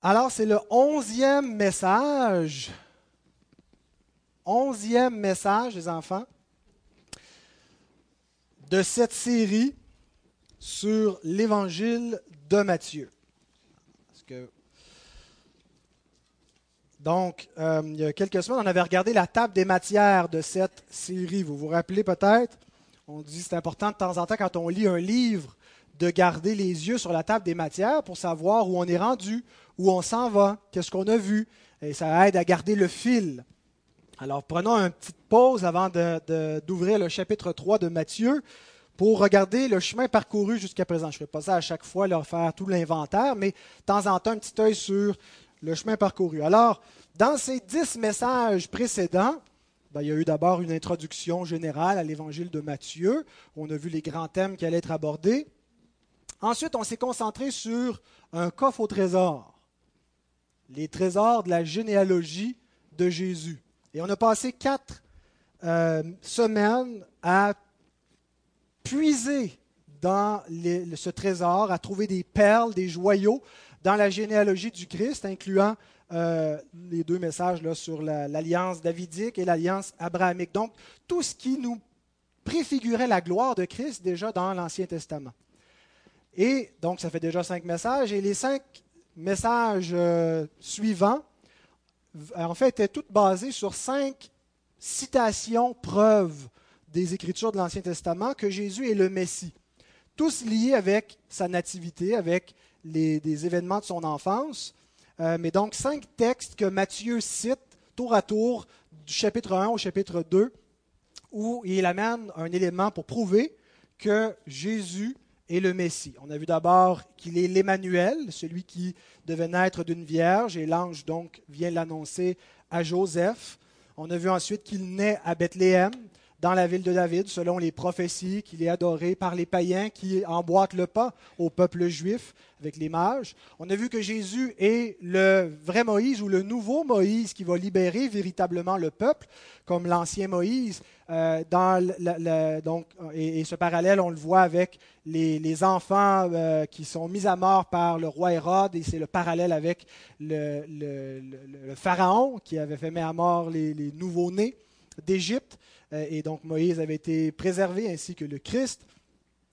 Alors, c'est le 11e message. 11e message, les enfants, de cette série sur l'Évangile de Matthieu. Donc, il y a quelques semaines, on avait regardé la table des matières de cette série. Vous vous rappelez peut-être? On dit que c'est important de temps en temps, quand on lit un livre, de garder les yeux sur la table des matières pour savoir où on est rendu, où on s'en va, qu'est-ce qu'on a vu. Et ça aide à garder le fil. Alors, prenons une petite pause avant d'ouvrir le chapitre 3 de Matthieu pour regarder le chemin parcouru jusqu'à présent. Je ne ferai pas ça à chaque fois, leur faire tout l'inventaire, mais de temps en temps, un petit œil sur le chemin parcouru. Alors, dans ces 10 messages précédents, il y a eu d'abord une introduction générale à l'Évangile de Matthieu. On a vu les grands thèmes qui allaient être abordés. Ensuite, on s'est concentré sur un coffre au trésor, les trésors de la généalogie de Jésus. Et on a passé 4 semaines à puiser dans ce trésor, à trouver des perles, des joyaux dans la généalogie du Christ, incluant les 2 messages là, sur l'alliance davidique et l'alliance abrahamique. Donc, tout ce qui nous préfigurait la gloire de Christ déjà dans l'Ancien Testament. Et donc, ça fait déjà 5 messages. Et les 5 messages suivants, en fait, étaient tous basés sur 5 citations, preuves des Écritures de l'Ancien Testament que Jésus est le Messie. Tous liés avec sa nativité, avec des événements de son enfance. Mais donc, 5 textes que Matthieu cite tour à tour, du chapitre 1 au chapitre 2, où il amène un élément pour prouver que Jésus et le Messie. On a vu d'abord qu'il est l'Emmanuel, celui qui devait naître d'une vierge, et l'ange donc vient l'annoncer à Joseph. On a vu ensuite qu'il naît à Bethléem, dans la ville de David, selon les prophéties, qu'il est adoré par les païens qui emboîtent le pas au peuple juif avec les mages. On a vu que Jésus est le vrai Moïse ou le nouveau Moïse qui va libérer véritablement le peuple, comme l'ancien Moïse. Et ce parallèle, on le voit avec les enfants qui sont mis à mort par le roi Hérode, et c'est le parallèle avec le Pharaon qui avait fait mettre à mort les nouveau-nés d'Égypte. Et donc Moïse avait été préservé, ainsi que le Christ.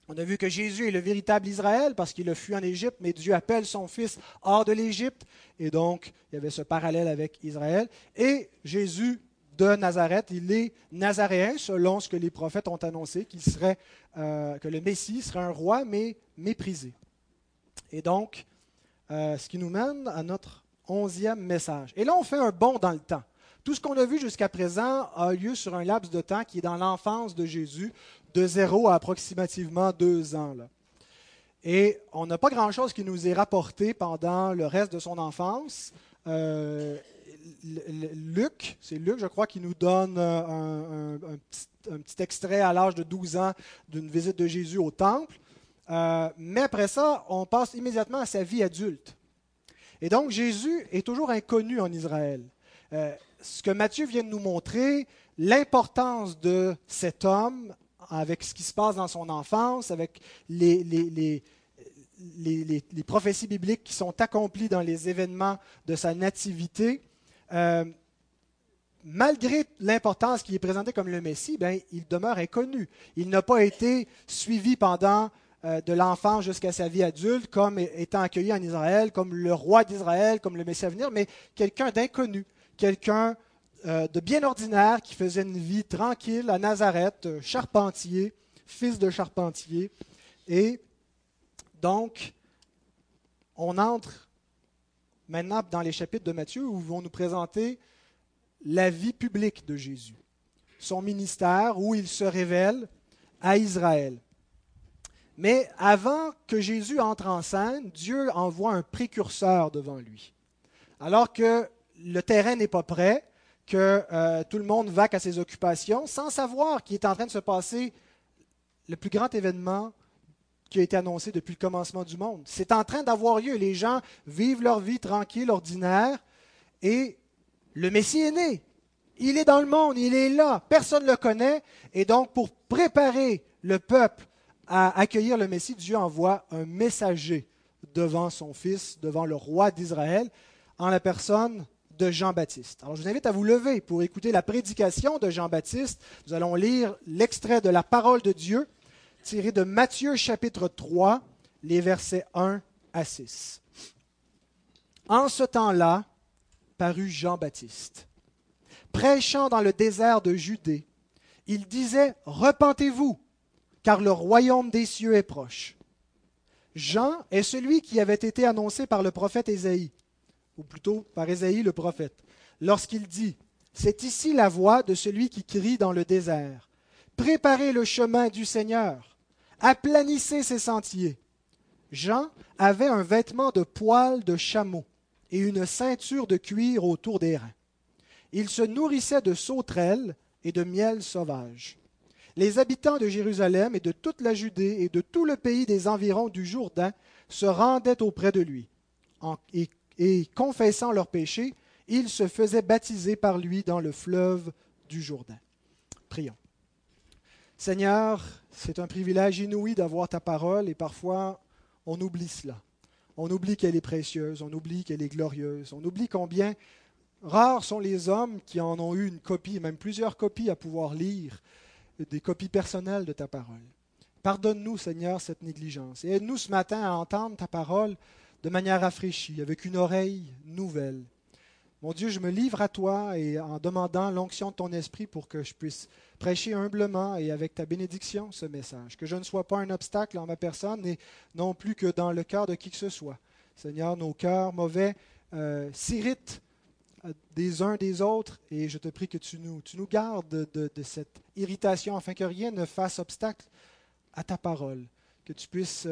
On a vu que Jésus est le véritable Israël parce qu'il a fui en Égypte, mais Dieu appelle son fils hors de l'Égypte. Et donc, il y avait ce parallèle avec Israël. Et Jésus de Nazareth, il est nazaréen selon ce que les prophètes ont annoncé, que le Messie serait un roi, mais méprisé. Et donc, ce qui nous mène à notre 11e message. Et là, on fait un bond dans le temps. Tout ce qu'on a vu jusqu'à présent a lieu sur un laps de temps qui est dans l'enfance de Jésus, de 0 à approximativement 2 ans. Là. Et on n'a pas grand-chose qui nous est rapporté pendant le reste de son enfance. Luc, je crois, qui nous donne un petit extrait à l'âge de 12 ans d'une visite de Jésus au temple. Mais après ça, on passe immédiatement à sa vie adulte. Et donc, Jésus est toujours inconnu en Israël. Ce que Matthieu vient de nous montrer, l'importance de cet homme avec ce qui se passe dans son enfance, avec les prophéties bibliques qui sont accomplies dans les événements de sa nativité, malgré l'importance qui est présentée comme le Messie, il demeure inconnu. Il n'a pas été suivi pendant de l'enfance jusqu'à sa vie adulte, comme étant accueilli en Israël, comme le roi d'Israël, comme le Messie à venir, mais quelqu'un d'inconnu. Quelqu'un de bien ordinaire qui faisait une vie tranquille à Nazareth, charpentier, fils de charpentier. Et donc, on entre maintenant dans les chapitres de Matthieu où vont nous présenter la vie publique de Jésus, son ministère où il se révèle à Israël. Mais avant que Jésus entre en scène, Dieu envoie un précurseur devant lui. Alors que le terrain n'est pas prêt, que tout le monde vaque à ses occupations, sans savoir qu'il est en train de se passer le plus grand événement qui a été annoncé depuis le commencement du monde. C'est en train d'avoir lieu. Les gens vivent leur vie tranquille, ordinaire, et le Messie est né. Il est dans le monde, il est là, personne ne le connaît. Et donc, pour préparer le peuple à accueillir le Messie, Dieu envoie un messager devant son fils, devant le roi d'Israël, en la personne de Jean-Baptiste. Alors je vous invite à vous lever pour écouter la prédication de Jean-Baptiste. Nous allons lire l'extrait de la parole de Dieu, tiré de Matthieu chapitre 3, les versets 1 à 6. « En ce temps-là, parut Jean-Baptiste, prêchant dans le désert de Judée. Il disait, « Repentez-vous, car le royaume des cieux est proche. » Jean est celui qui avait été annoncé par le prophète Ésaïe, ou plutôt par Ésaïe le prophète, lorsqu'il dit, « C'est ici la voix de celui qui crie dans le désert. Préparez le chemin du Seigneur, aplanissez ses sentiers. » Jean avait un vêtement de poil de chameau et une ceinture de cuir autour des reins. Il se nourrissait de sauterelles et de miel sauvage. Les habitants de Jérusalem et de toute la Judée et de tout le pays des environs du Jourdain se rendaient auprès de lui. Et confessant leurs péchés, ils se faisaient baptiser par lui dans le fleuve du Jourdain. Prions. Seigneur, c'est un privilège inouï d'avoir ta parole et parfois on oublie cela. On oublie qu'elle est précieuse, on oublie qu'elle est glorieuse, on oublie combien rares sont les hommes qui en ont eu une copie, même plusieurs copies à pouvoir lire, des copies personnelles de ta parole. Pardonne-nous, Seigneur, cette négligence et aide-nous ce matin à entendre ta parole de manière rafraîchie, avec une oreille nouvelle. Mon Dieu, je me livre à toi et en demandant l'onction de ton esprit pour que je puisse prêcher humblement et avec ta bénédiction ce message. Que je ne sois pas un obstacle en ma personne et non plus que dans le cœur de qui que ce soit. Seigneur, nos cœurs mauvais s'irritent des uns des autres et je te prie que tu nous gardes de cette irritation afin que rien ne fasse obstacle à ta parole. Que tu puisses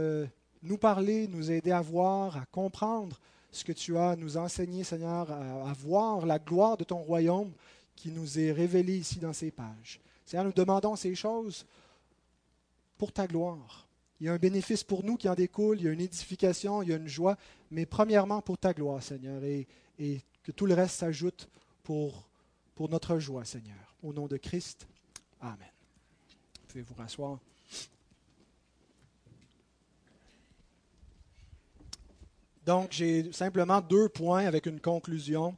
nous parler, nous aider à voir, à comprendre ce que tu as à nous enseigner, Seigneur, à voir la gloire de ton royaume qui nous est révélée ici dans ces pages. Seigneur, nous demandons ces choses pour ta gloire. Il y a un bénéfice pour nous qui en découle, il y a une édification, il y a une joie, mais premièrement pour ta gloire, Seigneur, et que tout le reste s'ajoute pour notre joie, Seigneur. Au nom de Christ, amen. Vous pouvez vous rasseoir. Donc, j'ai simplement deux points avec une conclusion.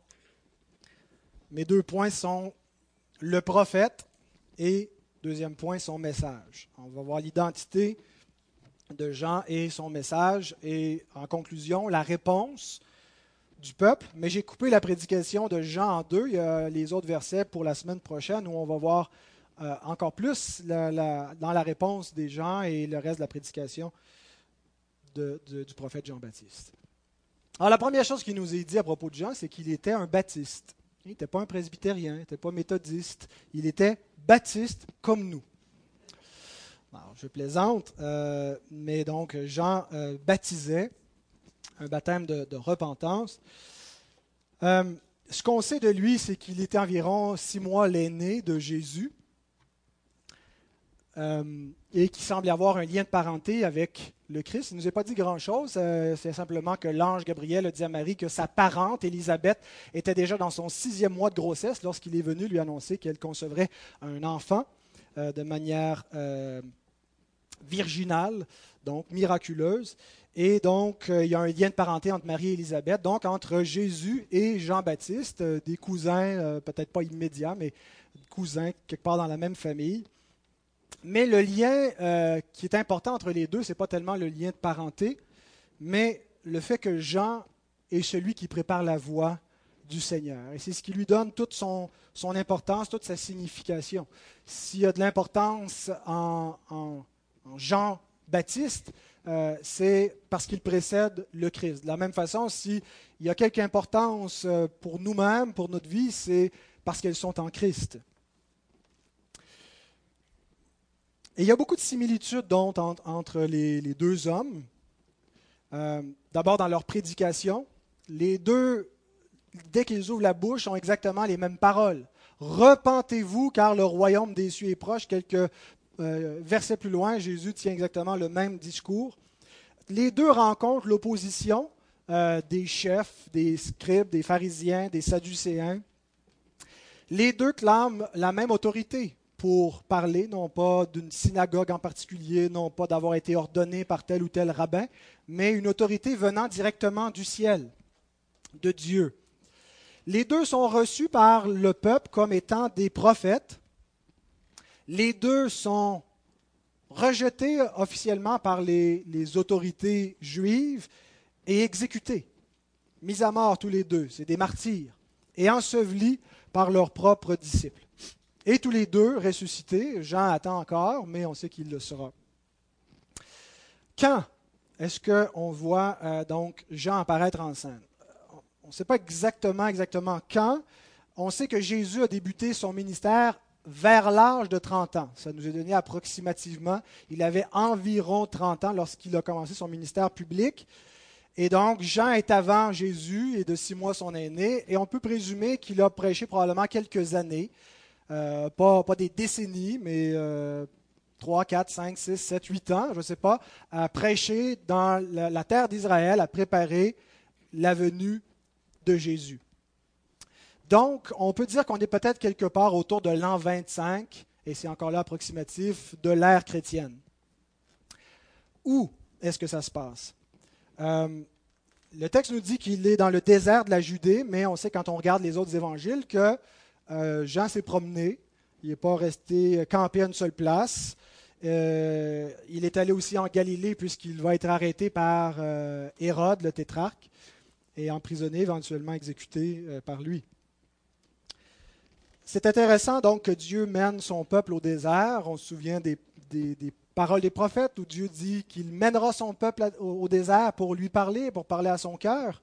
Mes deux points sont le prophète et, deuxième point, son message. On va voir l'identité de Jean et son message et, en conclusion, la réponse du peuple. Mais j'ai coupé la prédication de Jean en deux. Il y a les autres versets pour la semaine prochaine où on va voir encore plus dans la réponse des gens et le reste de la prédication du prophète Jean-Baptiste. Alors, la première chose qui nous est dit à propos de Jean, c'est qu'il était un baptiste. Il n'était pas un presbytérien, il n'était pas méthodiste. Il était baptiste comme nous. Alors, je plaisante, mais donc Jean baptisait, un baptême de repentance. Ce qu'on sait de lui, c'est qu'il était environ 6 mois l'aîné de Jésus et qu'il semble avoir un lien de parenté avec le Christ. Il ne nous a pas dit grand-chose, c'est simplement que l'ange Gabriel a dit à Marie que sa parente, Élisabeth, était déjà dans son 6e mois de grossesse lorsqu'il est venu lui annoncer qu'elle concevrait un enfant de manière virginale, donc miraculeuse. Et donc, il y a un lien de parenté entre Marie et Élisabeth, donc entre Jésus et Jean-Baptiste, des cousins, peut-être pas immédiats, mais cousins quelque part dans la même famille. Mais le lien qui est important entre les deux, ce n'est pas tellement le lien de parenté, mais le fait que Jean est celui qui prépare la voie du Seigneur. Et c'est ce qui lui donne toute son importance, toute sa signification. S'il y a de l'importance en Jean-Baptiste, c'est parce qu'il précède le Christ. De la même façon, s'il y a quelque importance pour nous-mêmes, pour notre vie, c'est parce qu'elles sont en Christ. Et il y a beaucoup de similitudes donc, entre les deux hommes. D'abord dans leur prédication, les deux, dès qu'ils ouvrent la bouche, ont exactement les mêmes paroles. « Repentez-vous, car le royaume des cieux est proche ». Quelques versets plus loin, Jésus tient exactement le même discours. Les deux rencontrent l'opposition des chefs, des scribes, des pharisiens, des sadducéens. Les deux clament la même autorité. pour parler, non pas d'une synagogue en particulier, non pas d'avoir été ordonné par tel ou tel rabbin, mais une autorité venant directement du ciel, de Dieu. Les deux sont reçus par le peuple comme étant des prophètes. Les deux sont rejetés officiellement par les autorités juives et exécutés, mis à mort tous les deux, c'est des martyrs, et ensevelis par leurs propres disciples. Et tous les deux ressuscités, Jean attend encore, mais on sait qu'il le sera. Quand est-ce qu'on voit donc Jean apparaître en scène? On ne sait pas exactement quand. On sait que Jésus a débuté son ministère vers l'âge de 30 ans. Ça nous est donné approximativement. Il avait environ 30 ans lorsqu'il a commencé son ministère public. Et donc, Jean est avant Jésus et de 6 mois son aîné. Et on peut présumer qu'il a prêché probablement quelques années. Pas des décennies, mais 3, 4, 5, 6, 7, 8 ans, je ne sais pas, à prêcher dans la terre d'Israël, à préparer la venue de Jésus. Donc, on peut dire qu'on est peut-être quelque part autour de l'an 25, et c'est encore là approximatif, de l'ère chrétienne. Où est-ce que ça se passe? Le texte nous dit qu'il est dans le désert de la Judée, mais on sait quand on regarde les autres évangiles que Jean s'est promené, il n'est pas resté campé à une seule place. Il est allé aussi en Galilée puisqu'il va être arrêté par Hérode, le tétrarque, et emprisonné, éventuellement exécuté par lui. C'est intéressant donc que Dieu mène son peuple au désert. On se souvient des paroles des prophètes où Dieu dit qu'il mènera son peuple au désert pour lui parler, pour parler à son cœur.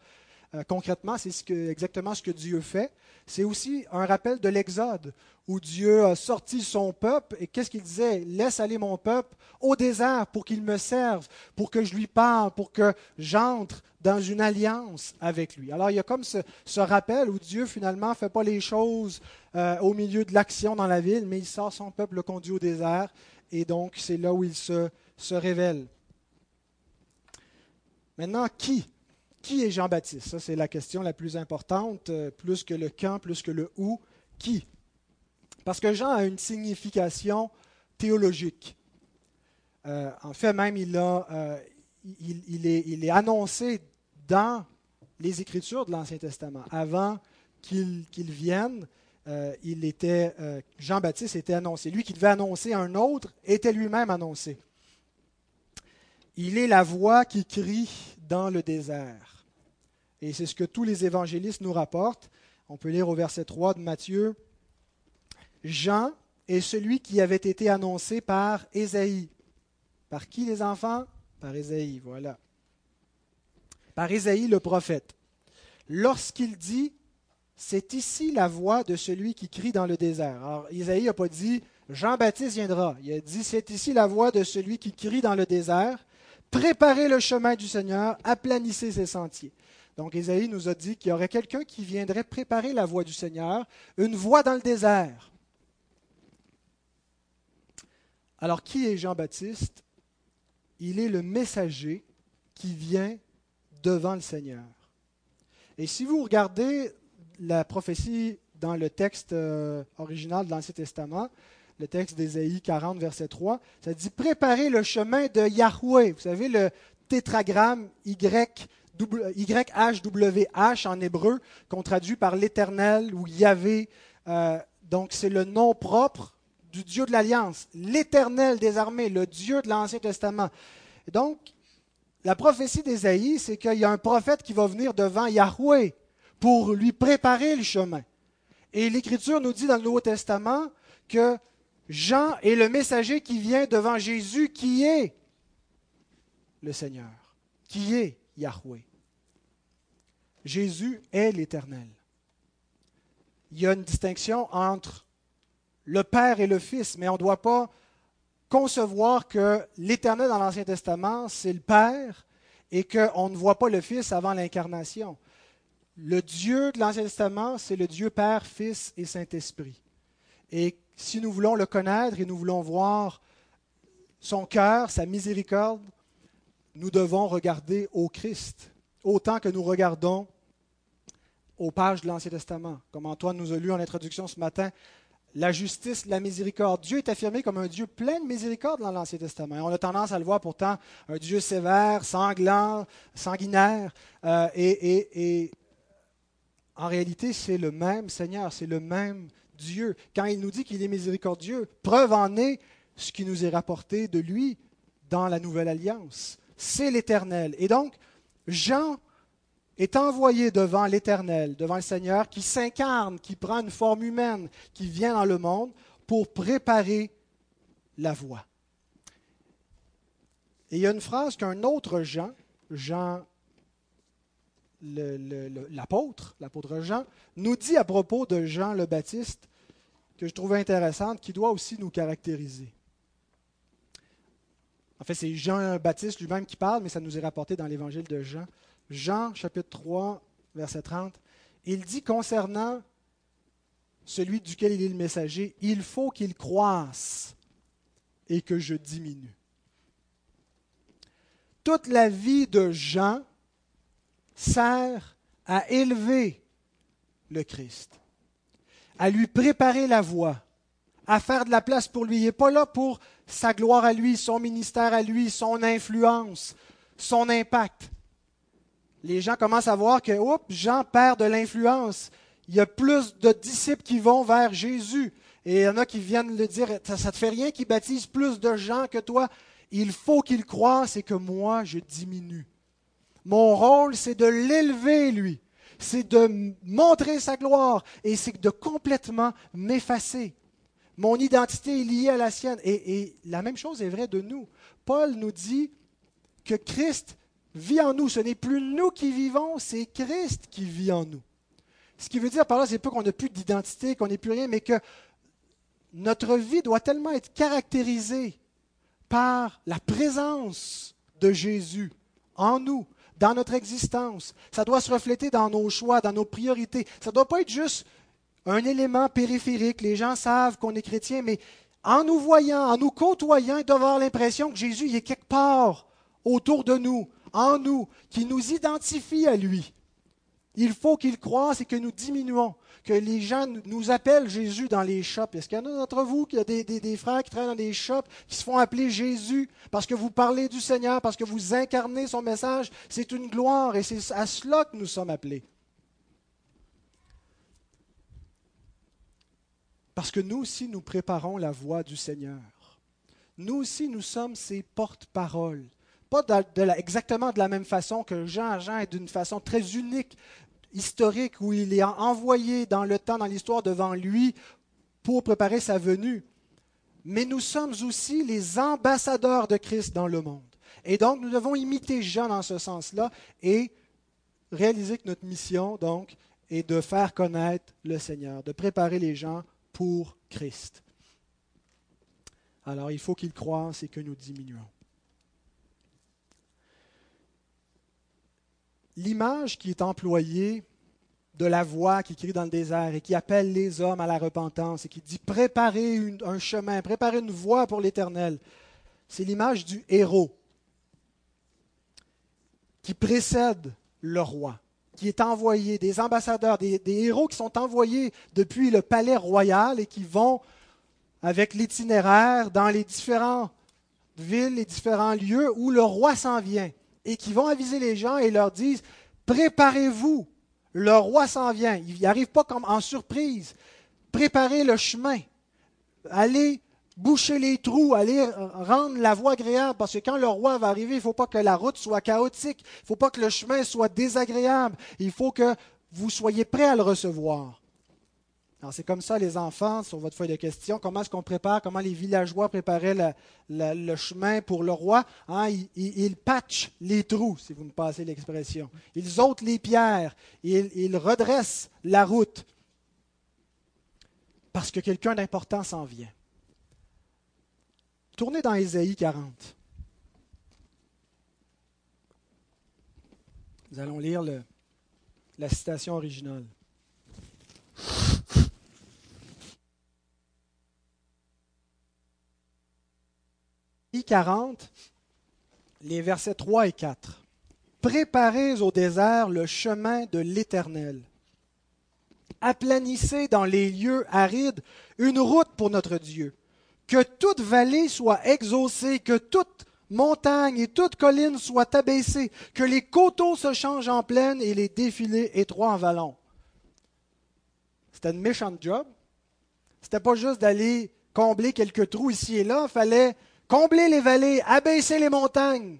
Concrètement, c'est exactement ce que Dieu fait. C'est aussi un rappel de l'Exode, où Dieu a sorti son peuple, et qu'est-ce qu'il disait? « Laisse aller mon peuple au désert pour qu'il me serve, pour que je lui parle, pour que j'entre dans une alliance avec lui. » Alors, il y a comme ce rappel où Dieu, finalement, ne fait pas les choses au milieu de l'action dans la ville, mais il sort son peuple, le conduit au désert, et donc c'est là où il se révèle. Maintenant, Qui est Jean-Baptiste? Ça, c'est la question la plus importante, plus que le quand, plus que le où. Qui? Parce que Jean a une signification théologique. En fait, même, il est annoncé dans les Écritures de l'Ancien Testament. Avant qu'il vienne, Jean-Baptiste était annoncé. Lui qui devait annoncer un autre était lui-même annoncé. Il est la voix qui crie dans le désert. Et c'est ce que tous les évangélistes nous rapportent. On peut lire au verset 3 de Matthieu. « Jean est celui qui avait été annoncé par Ésaïe. » Par qui, les enfants? Par Ésaïe, voilà. Par Ésaïe, le prophète. Lorsqu'il dit « C'est ici la voix de celui qui crie dans le désert. » Alors, Ésaïe n'a pas dit « Jean-Baptiste viendra. » Il a dit « C'est ici la voix de celui qui crie dans le désert. » « Préparez le chemin du Seigneur, aplanissez ses sentiers. » Donc, Ésaïe nous a dit qu'il y aurait quelqu'un qui viendrait préparer la voie du Seigneur, une voie dans le désert. Alors, qui est Jean-Baptiste? Il est le messager qui vient devant le Seigneur. Et si vous regardez la prophétie dans le texte original de l'Ancien Testament, le texte d'Ésaïe 40, verset 3, ça dit « Préparez le chemin de Yahweh ». Vous savez, le tétragramme YHWH en hébreu, qu'on traduit par l'Éternel ou Yahvé. Donc, c'est le nom propre du Dieu de l'Alliance, l'Éternel des armées, le Dieu de l'Ancien Testament. Et donc, la prophétie d'Ésaïe, c'est qu'il y a un prophète qui va venir devant Yahweh pour lui préparer le chemin. Et l'Écriture nous dit dans le Nouveau Testament que Jean est le messager qui vient devant Jésus, qui est le Seigneur, qui est Yahweh. Jésus est l'Éternel. Il y a une distinction entre le Père et le Fils, mais on ne doit pas concevoir que l'Éternel dans l'Ancien Testament, c'est le Père et qu'on ne voit pas le Fils avant l'Incarnation. Le Dieu de l'Ancien Testament, c'est le Dieu Père, Fils et Saint-Esprit. Et si nous voulons le connaître et nous voulons voir son cœur, sa miséricorde, nous devons regarder au Christ, autant que nous regardons aux pages de l'Ancien Testament. Comme Antoine nous a lu en introduction ce matin, la justice, la miséricorde. Dieu est affirmé comme un Dieu plein de miséricorde dans l'Ancien Testament. Et on a tendance à le voir pourtant un Dieu sévère, sanglant, sanguinaire. En réalité, c'est le même Seigneur, c'est le même Dieu. Quand il nous dit qu'il est miséricordieux, preuve en est ce qui nous est rapporté de lui dans la Nouvelle Alliance. C'est l'Éternel. Et donc, Jean est envoyé devant l'Éternel, devant le Seigneur, qui s'incarne, qui prend une forme humaine, qui vient dans le monde pour préparer la voie. Et il y a une phrase qu'un autre Jean l'apôtre Jean, nous dit à propos de Jean le Baptiste, que je trouve intéressante, qui doit aussi nous caractériser. En fait, c'est Jean-Baptiste lui-même qui parle, mais ça nous est rapporté dans l'Évangile de Jean. Jean, chapitre 3, verset 30, il dit concernant celui duquel il est le messager, « Il faut qu'il croisse et que je diminue. » Toute la vie de Jean sert à élever le Christ, à lui préparer la voie, à faire de la place pour lui. Il n'est pas là pour sa gloire à lui, son ministère à lui, son influence, son impact. Les gens commencent à voir que oups, Jean perd de l'influence. Il y a plus de disciples qui vont vers Jésus. Et il y en a qui viennent le dire, ça ne te fait rien qu'ils baptisent plus de gens que toi. Il faut qu'ils croient, c'est que moi, je diminue. Mon rôle, c'est de l'élever, lui. C'est de montrer sa gloire et c'est de complètement m'effacer. Mon identité est liée à la sienne. Et la même chose est vraie de nous. Paul nous dit que Christ vit en nous. Ce n'est plus nous qui vivons, c'est Christ qui vit en nous. Ce qui veut dire par là, c'est pas qu'on n'a plus d'identité, qu'on n'est plus rien, mais que notre vie doit tellement être caractérisée par la présence de Jésus en nous, dans notre existence. Ça doit se refléter dans nos choix, dans nos priorités. Ça ne doit pas être juste un élément périphérique. Les gens savent qu'on est chrétien, mais en nous voyant, en nous côtoyant, ils doivent avoir l'impression que Jésus il est quelque part autour de nous, en nous, qui nous identifie à lui. Il faut qu'il croisse et que nous diminuons, que les gens nous appellent Jésus dans les shops. Est-ce qu'il y en a d'entre vous qui a des frères qui travaillent dans des shops, qui se font appeler Jésus parce que vous parlez du Seigneur, parce que vous incarnez son message? C'est une gloire et c'est à cela que nous sommes appelés. Parce que nous aussi, nous préparons la voie du Seigneur. Nous aussi, nous sommes ses porte-paroles. Pas exactement de la même façon que Jean est d'une façon très unique, historique, où il est envoyé dans le temps, dans l'histoire, devant lui pour préparer sa venue. Mais nous sommes aussi les ambassadeurs de Christ dans le monde. Et donc, nous devons imiter Jean dans ce sens-là et réaliser que notre mission, donc, est de faire connaître le Seigneur, de préparer les gens pour Christ. Alors, il faut qu'il croisse et que nous diminuons. L'image qui est employée de la voix qui crie dans le désert et qui appelle les hommes à la repentance et qui dit « préparez un chemin, préparez une voie pour l'Éternel », c'est l'image du héros qui précède le roi, qui est envoyé, des ambassadeurs, des héros qui sont envoyés depuis le palais royal et qui vont avec l'itinéraire dans les différentes villes, les différents lieux où le roi s'en vient et qui vont aviser les gens et leur disent « Préparez-vous, le roi s'en vient. » Il n'arrive pas comme en surprise. « Préparez le chemin. Allez boucher les trous, allez rendre la voie agréable, parce que quand le roi va arriver, il ne faut pas que la route soit chaotique, il ne faut pas que le chemin soit désagréable, il faut que vous soyez prêts à le recevoir. » Alors c'est comme ça, les enfants, sur votre feuille de questions, comment est-ce qu'on prépare, comment les villageois préparaient le chemin pour le roi? Hein, ils patchent les trous, si vous me passez l'expression. Ils ôtent les pierres, ils redressent la route, parce que quelqu'un d'important s'en vient. Tournez dans Ésaïe 40. Nous allons lire la citation originale. Ésaïe 40, les versets 3 et 4. « Préparez au désert le chemin de l'Éternel. aplanissez dans les lieux arides une route pour notre Dieu. Que toute vallée soit exaucée, que toute montagne et toute colline soit abaissée, que les coteaux se changent en plaines et les défilés étroits en vallons. » C'était une méchante job. C'était pas juste d'aller combler quelques trous ici et là. Il fallait combler les vallées, abaisser les montagnes.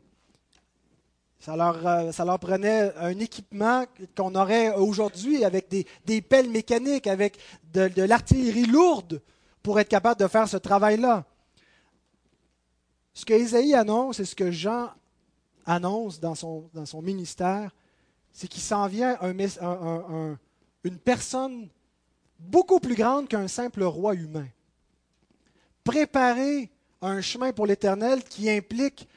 Ça leur prenait un équipement qu'on aurait aujourd'hui avec des pelles mécaniques, avec de l'artillerie lourde pour être capable de faire ce travail-là. Ce que Ésaïe annonce et ce que Jean annonce dans son ministère, c'est qu'il s'en vient une personne beaucoup plus grande qu'un simple roi humain. Préparer un chemin pour l'Éternel qui implique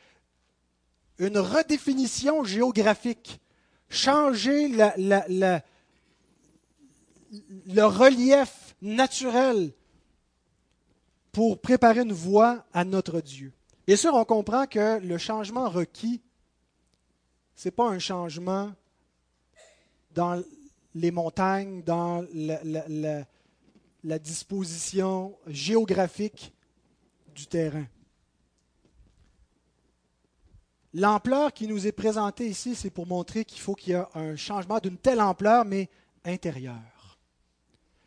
une redéfinition géographique, changer le relief naturel pour préparer une voie à notre Dieu. Bien sûr, on comprend que le changement requis, ce n'est pas un changement dans les montagnes, dans la disposition géographique du terrain. L'ampleur qui nous est présentée ici, c'est pour montrer qu'il faut qu'il y ait un changement d'une telle ampleur, mais intérieure.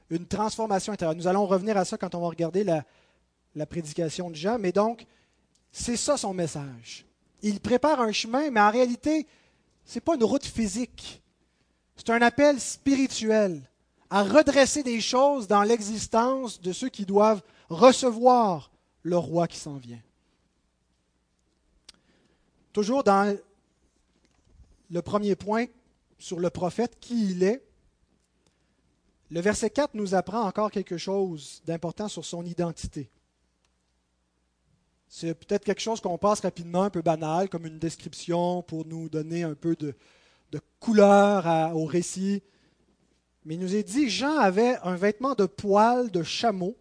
Une transformation intérieure. Nous allons revenir à ça quand on va regarder la prédication de Jean, mais donc, c'est ça son message. Il prépare un chemin, mais en réalité, ce n'est pas une route physique. C'est un appel spirituel à redresser des choses dans l'existence de ceux qui doivent recevoir le roi qui s'en vient. Toujours dans le premier point sur le prophète, qui il est, le verset 4 nous apprend encore quelque chose d'important sur son identité. C'est peut-être quelque chose qu'on passe rapidement, un peu banal, comme une description pour nous donner un peu de couleur au récit. Mais il nous est dit, Jean avait un vêtement de poil de chameau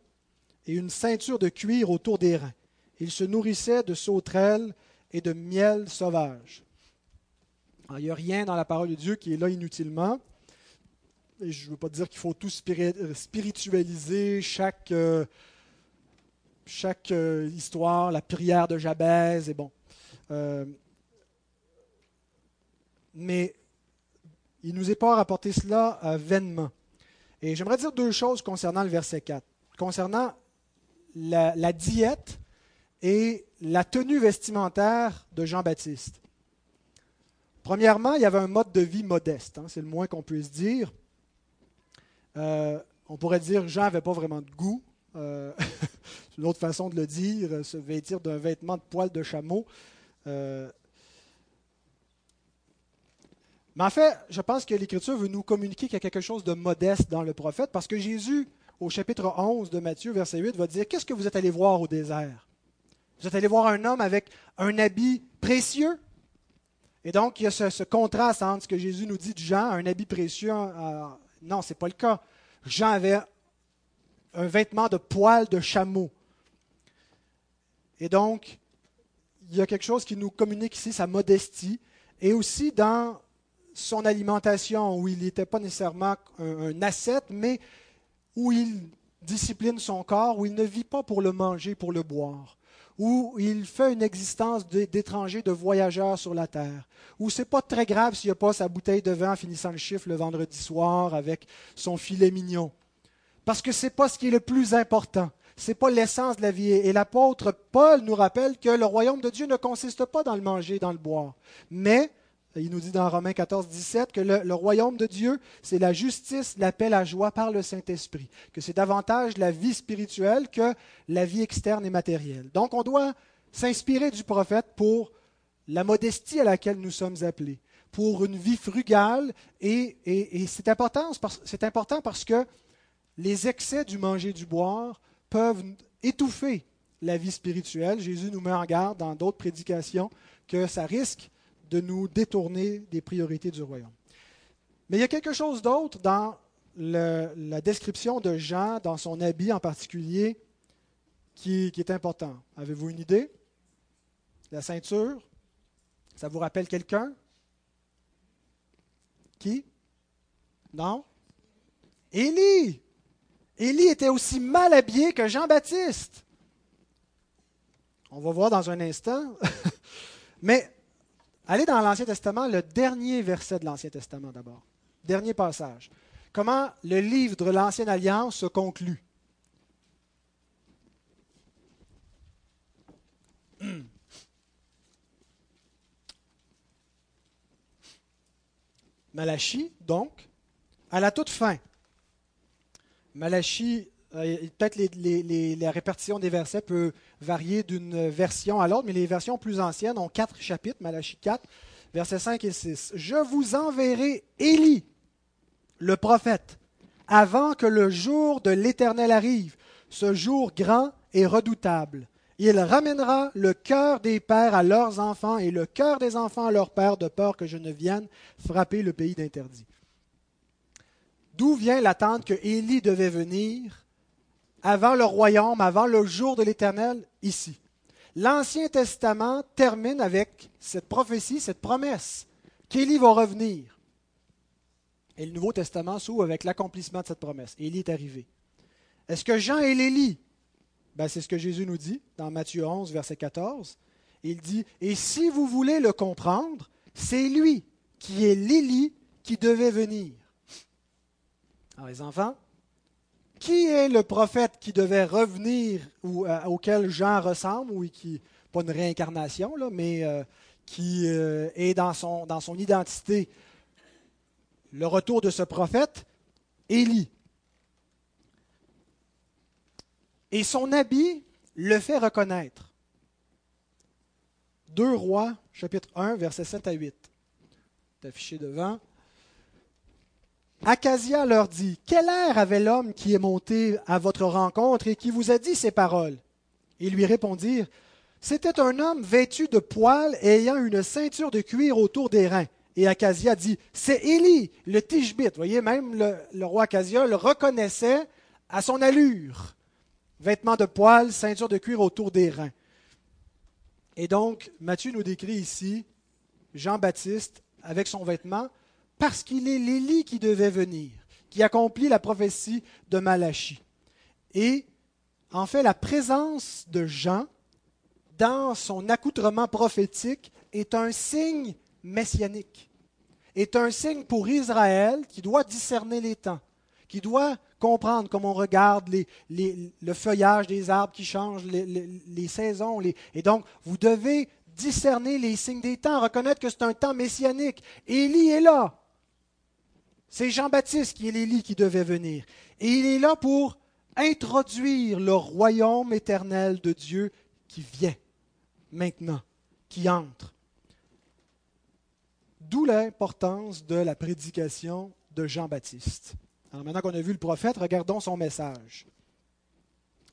et une ceinture de cuir autour des reins. Il se nourrissait de sauterelles et de miel sauvage. Alors, il n'y a rien dans la parole de Dieu qui est là inutilement. Et je ne veux pas dire qu'il faut tout spiritualiser, chaque histoire, la prière de Jabez, et bon. Mais il ne nous est pas rapporté cela vainement. Et j'aimerais dire deux choses concernant le verset 4. Concernant la diète et la tenue vestimentaire de Jean-Baptiste. Premièrement, il y avait un mode de vie modeste, hein, c'est le moins qu'on puisse dire. On pourrait dire que Jean n'avait pas vraiment de goût. C'est une autre façon de le dire, se vêtir d'un vêtement de poil de chameau. Mais en fait, je pense que l'Écriture veut nous communiquer qu'il y a quelque chose de modeste dans le prophète, parce que Jésus, au chapitre 11 de Matthieu, verset 8, va dire « Qu'est-ce que vous êtes allés voir au désert ? » Vous êtes allé voir un homme avec un habit précieux. Et donc, il y a ce contraste entre ce que Jésus nous dit de Jean, un habit précieux. Non, ce n'est pas le cas. Jean avait un vêtement de poil de chameau. Et donc, il y a quelque chose qui nous communique ici, sa modestie. Et aussi dans son alimentation, où il n'était pas nécessairement un ascète, mais où il discipline son corps, où il ne vit pas pour le manger, pour le boire. Où il fait une existence d'étrangers, de voyageurs sur la terre, où ce n'est pas très grave s'il n'y a pas sa bouteille de vin en finissant le chiffre le vendredi soir avec son filet mignon. Parce que ce n'est pas ce qui est le plus important, ce n'est pas l'essence de la vie. Et l'apôtre Paul nous rappelle que le royaume de Dieu ne consiste pas dans le manger et dans le boire, mais, il nous dit dans Romains 14, 17, que le royaume de Dieu, c'est la justice, la paix, la joie par le Saint-Esprit, que c'est davantage la vie spirituelle que la vie externe et matérielle. Donc, on doit s'inspirer du prophète pour la modestie à laquelle nous sommes appelés, pour une vie frugale, et c'est important parce que les excès du manger et du boire peuvent étouffer la vie spirituelle. Jésus nous met en garde dans d'autres prédications que ça risque de nous détourner des priorités du royaume. Mais il y a quelque chose d'autre dans la description de Jean, dans son habit en particulier, qui est important. Avez-vous une idée? La ceinture, ça vous rappelle quelqu'un? Qui? Non? Élie. Élie était aussi mal habillé que Jean-Baptiste. On va voir dans un instant. Mais allez dans l'Ancien Testament, le dernier verset de l'Ancien Testament d'abord. Dernier passage. Comment le livre de l'Ancienne Alliance se conclut? Malachie, donc, à la toute fin. Malachie, peut-être la répartition des versets peut varier d'une version à l'autre, mais les versions plus anciennes ont 4 chapitres, Malachie 4, versets 5 et 6. « Je vous enverrai Élie, le prophète, avant que le jour de l'Éternel arrive, ce jour grand et redoutable. Il ramènera le cœur des pères à leurs enfants et le cœur des enfants à leurs pères, de peur que je ne vienne frapper le pays d'interdit. » D'où vient l'attente que Élie devait venir avant le royaume, avant le jour de l'Éternel, ici? L'Ancien Testament termine avec cette prophétie, cette promesse qu'Élie va revenir. Et le Nouveau Testament s'ouvre avec l'accomplissement de cette promesse. Élie est arrivé. Est-ce que Jean est l'Élie? C'est ce que Jésus nous dit dans Matthieu 11, verset 14. Il dit, « Et si vous voulez le comprendre, c'est lui qui est l'Élie qui devait venir. » Alors les enfants, qui est le prophète qui devait revenir ou auquel Jean ressemble, ou qui, pas une réincarnation, là, mais qui est dans son identité? Le retour de ce prophète, Élie. Et son habit le fait reconnaître. 2 Rois, chapitre 1, versets 7 à 8. C'est affiché devant. Achazia leur dit, « Quel air avait l'homme qui est monté à votre rencontre et qui vous a dit ces paroles? » Ils lui répondirent, « C'était un homme vêtu de poils et ayant une ceinture de cuir autour des reins. » Et Achazia dit, « C'est Élie, le Tishbite. » Vous voyez, même le roi Achazia le reconnaissait à son allure. Vêtements de poils, ceinture de cuir autour des reins. Et donc, Matthieu nous décrit ici Jean-Baptiste avec son vêtement, parce qu'il est l'Élie qui devait venir, qui accomplit la prophétie de Malachie. Et en fait, la présence de Jean dans son accoutrement prophétique est un signe messianique, est un signe pour Israël qui doit discerner les temps, qui doit comprendre, comme on regarde le feuillage des arbres qui change, les saisons. Et donc, vous devez discerner les signes des temps, reconnaître que c'est un temps messianique. Élie est là. C'est Jean-Baptiste qui est l'Élie qui devait venir. Et il est là pour introduire le royaume éternel de Dieu qui vient maintenant, qui entre. D'où l'importance de la prédication de Jean-Baptiste. Alors maintenant qu'on a vu le prophète, regardons son message.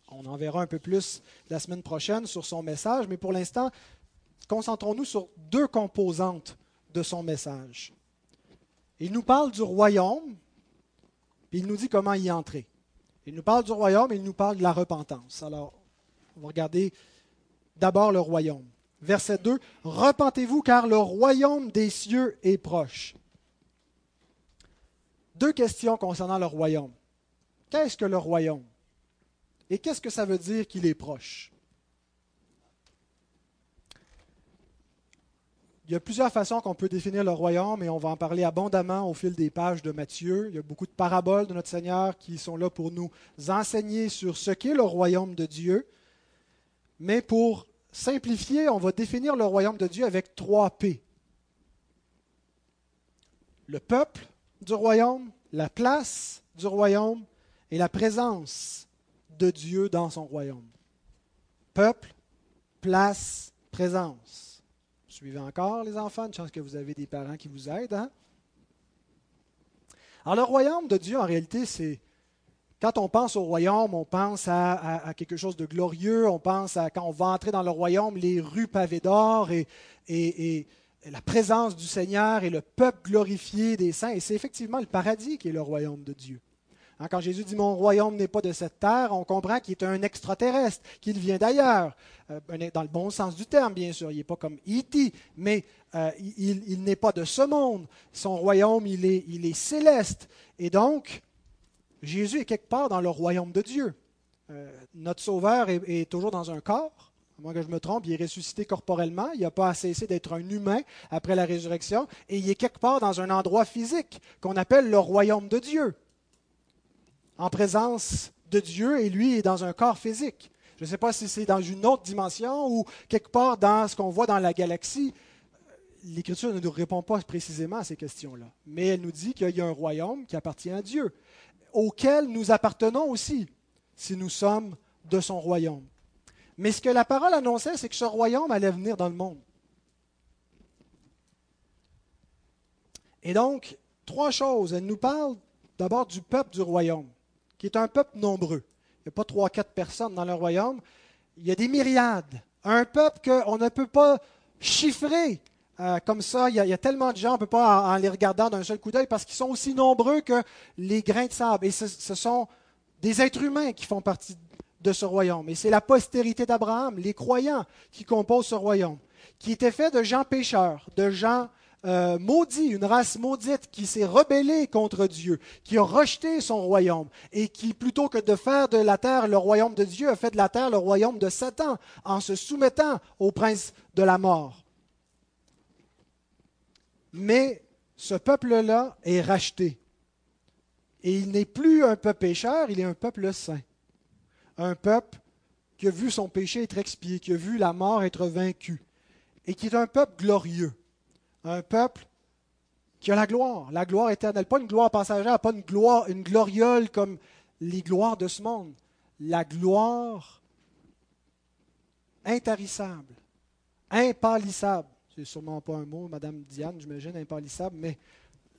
On en verra un peu plus la semaine prochaine sur son message, mais pour l'instant, concentrons-nous sur 2 composantes de son message. Il nous parle du royaume, puis il nous dit comment y entrer. Il nous parle du royaume et il nous parle de la repentance. Alors, on va regarder d'abord le royaume. Verset 2, « Repentez-vous, car le royaume des cieux est proche. » 2 questions concernant le royaume. Qu'est-ce que le royaume? Et qu'est-ce que ça veut dire qu'il est proche? Il y a plusieurs façons qu'on peut définir le royaume et on va en parler abondamment au fil des pages de Matthieu. Il y a beaucoup de paraboles de notre Seigneur qui sont là pour nous enseigner sur ce qu'est le royaume de Dieu. Mais pour simplifier, on va définir le royaume de Dieu avec 3 P. Le peuple du royaume, la place du royaume et la présence de Dieu dans son royaume. Peuple, place, présence. Suivez encore les enfants, une chance que vous avez des parents qui vous aident. Hein? Alors le royaume de Dieu, en réalité, c'est quand on pense au royaume, on pense à quelque chose de glorieux, on pense à quand on va entrer dans le royaume, les rues pavées d'or et la présence du Seigneur et le peuple glorifié des saints. Et c'est effectivement le paradis qui est le royaume de Dieu. Quand Jésus dit « Mon royaume n'est pas de cette terre », on comprend qu'il est un extraterrestre, qu'il vient d'ailleurs, dans le bon sens du terme, bien sûr. Il n'est pas comme E.T., mais il n'est pas de ce monde. Son royaume, il est céleste. Et donc, Jésus est quelque part dans le royaume de Dieu. Notre Sauveur est toujours dans un corps. À moins que je me trompe, il est ressuscité corporellement, il n'a pas cessé d'être un humain après la résurrection, et il est quelque part dans un endroit physique qu'on appelle le royaume de Dieu, en présence de Dieu, et lui est dans un corps physique. Je ne sais pas si c'est dans une autre dimension ou quelque part dans ce qu'on voit dans la galaxie. L'Écriture ne nous répond pas précisément à ces questions-là, mais elle nous dit qu'il y a un royaume qui appartient à Dieu, auquel nous appartenons aussi, si nous sommes de son royaume. Mais ce que la parole annonçait, c'est que ce royaume allait venir dans le monde. Et donc, trois choses. Elle nous parle d'abord du peuple du royaume, qui est un peuple nombreux. Il n'y a pas 3 ou 4 personnes dans le royaume. Il y a des myriades. Un peuple qu'on ne peut pas chiffrer comme ça. Il y a tellement de gens, on ne peut pas en les regardant d'un seul coup d'œil, parce qu'ils sont aussi nombreux que les grains de sable. Et ce sont des êtres humains qui font partie de ce royaume. Et c'est la postérité d'Abraham, les croyants, qui composent ce royaume, qui était fait de gens pécheurs, de gens maudits, une race maudite qui s'est rebellée contre Dieu, qui a rejeté son royaume et qui, plutôt que de faire de la terre le royaume de Dieu, a fait de la terre le royaume de Satan en se soumettant au prince de la mort. Mais ce peuple-là est racheté. Et il n'est plus un peuple pécheur, il est un peuple saint. Un peuple qui a vu son péché être expié, qui a vu la mort être vaincue, et qui est un peuple glorieux, un peuple qui a la gloire éternelle, pas une gloire passagère, pas une gloriole comme les gloires de ce monde, la gloire intarissable, impalissable. C'est sûrement pas un mot, Madame Diane, j'imagine, impalissable, mais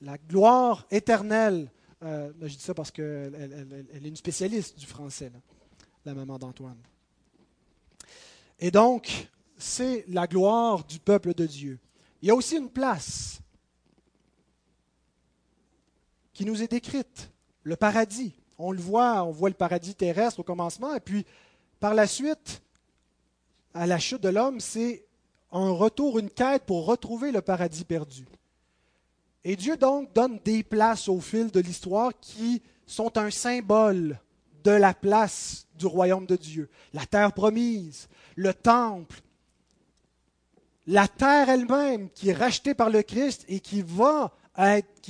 la gloire éternelle. Je dis ça parce qu'elle est une spécialiste du français, là, la maman d'Antoine. Et donc, c'est la gloire du peuple de Dieu. Il y a aussi une place qui nous est décrite, le paradis. On voit le paradis terrestre au commencement, et puis par la suite, à la chute de l'homme, c'est un retour, une quête pour retrouver le paradis perdu. Et Dieu donc donne des places au fil de l'histoire qui sont un symbole de la place du royaume de Dieu, la terre promise, le temple, la terre elle-même qui est rachetée par le Christ et qui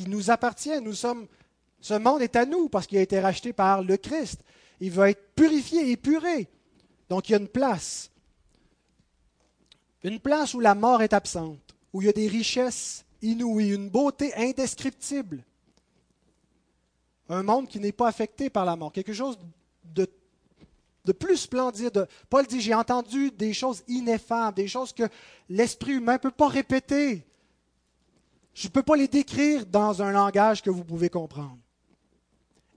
nous appartient. Ce monde est à nous parce qu'il a été racheté par le Christ. Il va être purifié, épuré. Donc il y a une place où la mort est absente, où il y a des richesses inouïes, une beauté indescriptible. Un monde qui n'est pas affecté par la mort. Quelque chose de plus splendide. Paul dit, j'ai entendu des choses ineffables, des choses que l'esprit humain ne peut pas répéter. Je ne peux pas les décrire dans un langage que vous pouvez comprendre.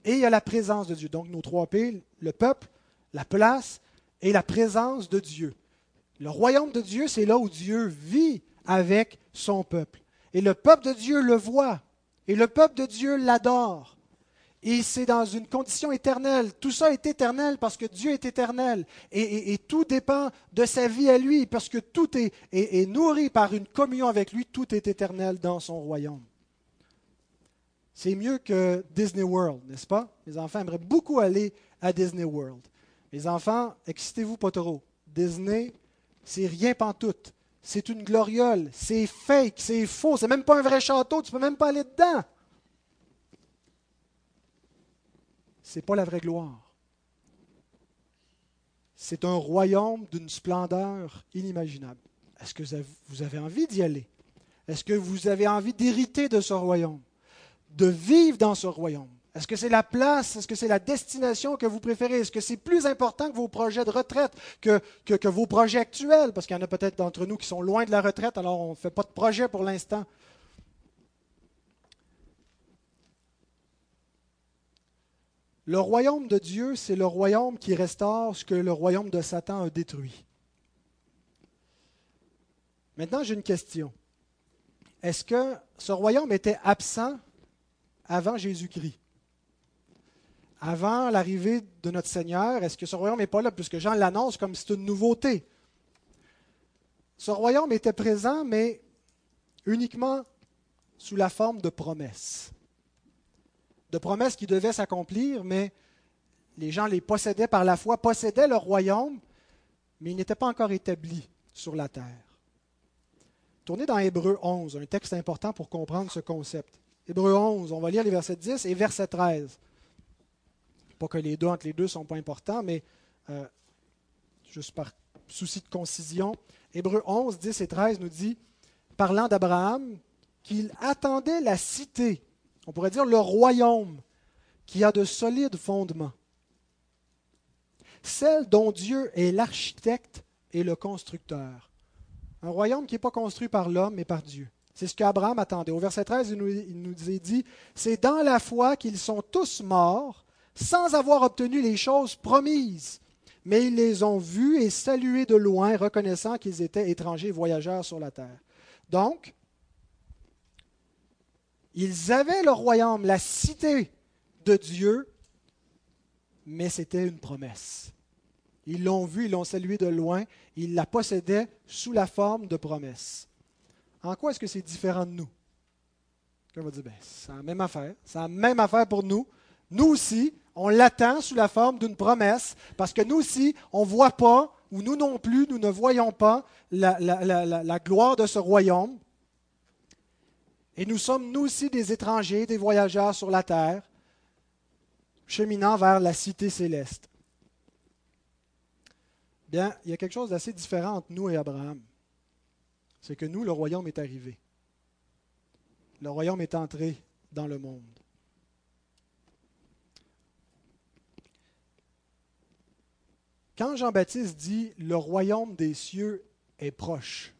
Et il y a la présence de Dieu. Donc nos 3 P, le peuple, la place et la présence de Dieu. Le royaume de Dieu, c'est là où Dieu vit avec son peuple. Et le peuple de Dieu le voit. Et le peuple de Dieu l'adore. Et c'est dans une condition éternelle. Tout ça est éternel parce que Dieu est éternel. Et tout dépend de sa vie à lui, parce que tout est nourri par une communion avec lui. Tout est éternel dans son royaume. C'est mieux que Disney World, n'est-ce pas? Mes enfants aimeraient beaucoup aller à Disney World. Mes enfants, excitez-vous pas trop. Disney, c'est rien pantoute. C'est une gloriole. C'est fake, c'est faux. C'est même pas un vrai château. Tu peux même pas aller dedans. Ce n'est pas la vraie gloire. C'est un royaume d'une splendeur inimaginable. Est-ce que vous avez envie d'y aller? Est-ce que vous avez envie d'hériter de ce royaume? De vivre dans ce royaume? Est-ce que c'est la place? Est-ce que c'est la destination que vous préférez? Est-ce que c'est plus important que vos projets de retraite, que vos projets actuels? Parce qu'il y en a peut-être d'entre nous qui sont loin de la retraite, alors on ne fait pas de projet pour l'instant. Le royaume de Dieu, c'est le royaume qui restaure ce que le royaume de Satan a détruit. Maintenant, j'ai une question. Est-ce que ce royaume était absent avant Jésus-Christ? Avant l'arrivée de notre Seigneur, est-ce que ce royaume n'est pas là, puisque Jean l'annonce comme c'est une nouveauté? Ce royaume était présent, mais uniquement sous la forme de promesses. de promesses qui devaient s'accomplir, mais les gens les possédaient par la foi, possédaient leur royaume, mais il n'était pas encore établi sur la terre. Tournez dans Hébreux 11, un texte important pour comprendre ce concept. Hébreux 11, on va lire les versets 10 et verset 13. Pas que les deux entre les deux ne sont pas importants, mais juste par souci de concision. Hébreux 11, 10 et 13 nous dit, parlant d'Abraham, qu'il attendait la cité, on pourrait dire le royaume, qui a de solides fondements, celle dont Dieu est l'architecte et le constructeur. Un royaume qui n'est pas construit par l'homme, mais par Dieu. C'est ce qu'Abraham attendait. Au verset 13, il nous est dit, « C'est dans la foi qu'ils sont tous morts, sans avoir obtenu les choses promises. Mais ils les ont vus et salués de loin, reconnaissant qu'ils étaient étrangers et voyageurs sur la terre. » Donc, ils avaient le royaume, la cité de Dieu, mais c'était une promesse. Ils l'ont vu, ils l'ont salué de loin, ils la possédaient sous la forme de promesse. En quoi est-ce que c'est différent de nous? On va dire, c'est la même affaire. C'est la même affaire pour nous. Nous aussi, on l'attend sous la forme d'une promesse, parce que nous aussi, on ne voit pas, ou nous non plus, nous ne voyons pas la gloire de ce royaume. Et nous sommes, nous aussi, des étrangers, des voyageurs sur la terre, cheminant vers la cité céleste. Bien, il y a quelque chose d'assez différent entre nous et Abraham. C'est que nous, le royaume est arrivé. Le royaume est entré dans le monde. Quand Jean-Baptiste dit « le royaume des cieux est proche »,